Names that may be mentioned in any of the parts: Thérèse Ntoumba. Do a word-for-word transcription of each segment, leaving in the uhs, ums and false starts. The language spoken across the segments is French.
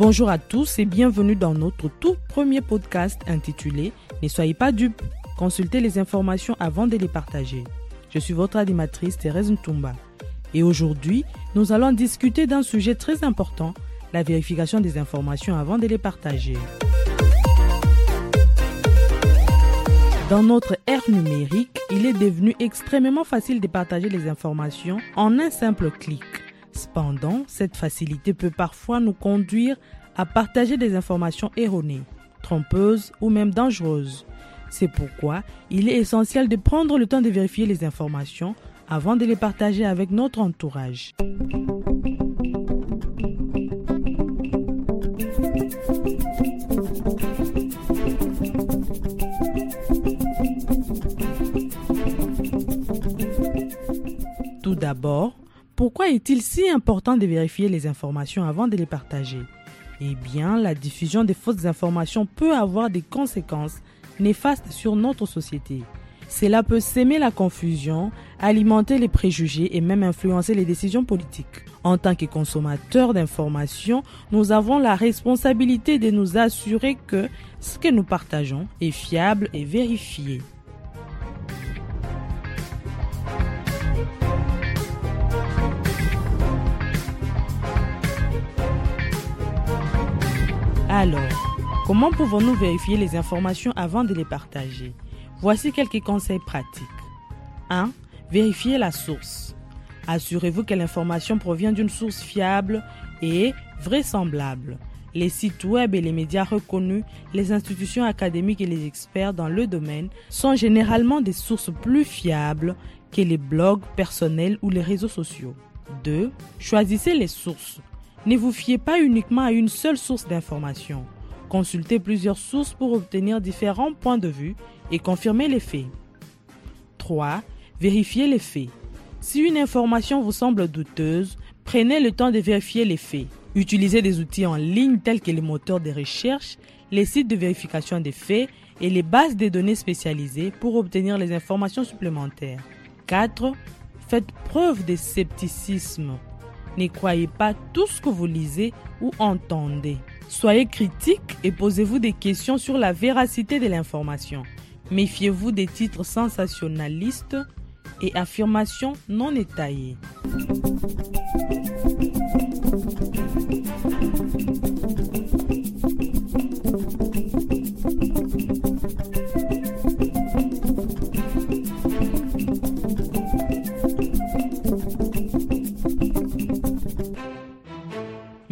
Bonjour à tous et bienvenue dans notre tout premier podcast intitulé « Ne soyez pas dupes, consultez les informations avant de les partager ». Je suis votre animatrice Thérèse Ntoumba et aujourd'hui, nous allons discuter d'un sujet très important, la vérification des informations avant de les partager. Dans notre ère numérique, il est devenu extrêmement facile de partager les informations en un simple clic. Cependant, cette facilité peut parfois nous conduire à partager des informations erronées, trompeuses ou même dangereuses. C'est pourquoi il est essentiel de prendre le temps de vérifier les informations avant de les partager avec notre entourage. Tout d'abord, pourquoi est-il si important de vérifier les informations avant de les partager? Eh bien, la diffusion des fausses informations peut avoir des conséquences néfastes sur notre société. Cela peut semer la confusion, alimenter les préjugés et même influencer les décisions politiques. En tant que consommateurs d'informations, nous avons la responsabilité de nous assurer que ce que nous partageons est fiable et vérifié. Alors, comment pouvons-nous vérifier les informations avant de les partager? Voici quelques conseils pratiques. un Vérifiez la source. Assurez-vous que l'information provient d'une source fiable et vraisemblable. Les sites web et les médias reconnus, les institutions académiques et les experts dans le domaine sont généralement des sources plus fiables que les blogs personnels ou les réseaux sociaux. deux Choisissez les sources. Ne vous fiez pas uniquement à une seule source d'information. Consultez plusieurs sources pour obtenir différents points de vue et confirmer les faits. trois Vérifiez les faits. Si une information vous semble douteuse, prenez le temps de vérifier les faits. Utilisez des outils en ligne tels que les moteurs de recherche, les sites de vérification des faits et les bases de données spécialisées pour obtenir les informations supplémentaires. quatre Faites preuve de scepticisme. Ne croyez pas tout ce que vous lisez ou entendez. Soyez critique et posez-vous des questions sur la véracité de l'information. Méfiez-vous des titres sensationnalistes et affirmations non étayées.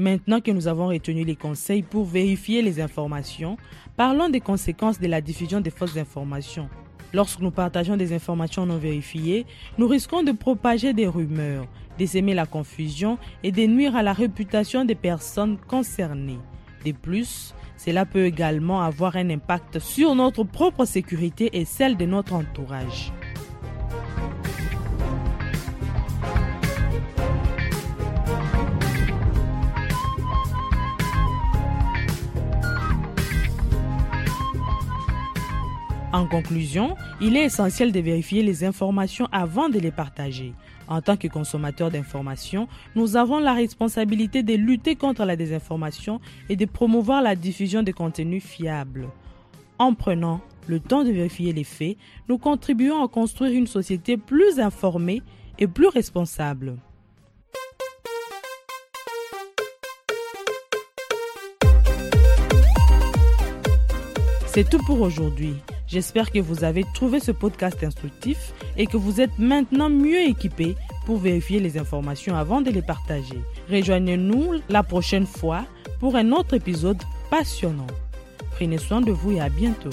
Maintenant que nous avons retenu les conseils pour vérifier les informations, parlons des conséquences de la diffusion des fausses informations. Lorsque nous partageons des informations non vérifiées, nous risquons de propager des rumeurs, de semer la confusion et de nuire à la réputation des personnes concernées. De plus, cela peut également avoir un impact sur notre propre sécurité et celle de notre entourage. En conclusion, il est essentiel de vérifier les informations avant de les partager. En tant que consommateurs d'informations, nous avons la responsabilité de lutter contre la désinformation et de promouvoir la diffusion de contenus fiables. En prenant le temps de vérifier les faits, nous contribuons à construire une société plus informée et plus responsable. C'est tout pour aujourd'hui. J'espère que vous avez trouvé ce podcast instructif et que vous êtes maintenant mieux équipés pour vérifier les informations avant de les partager. Rejoignez-nous la prochaine fois pour un autre épisode passionnant. Prenez soin de vous et à bientôt.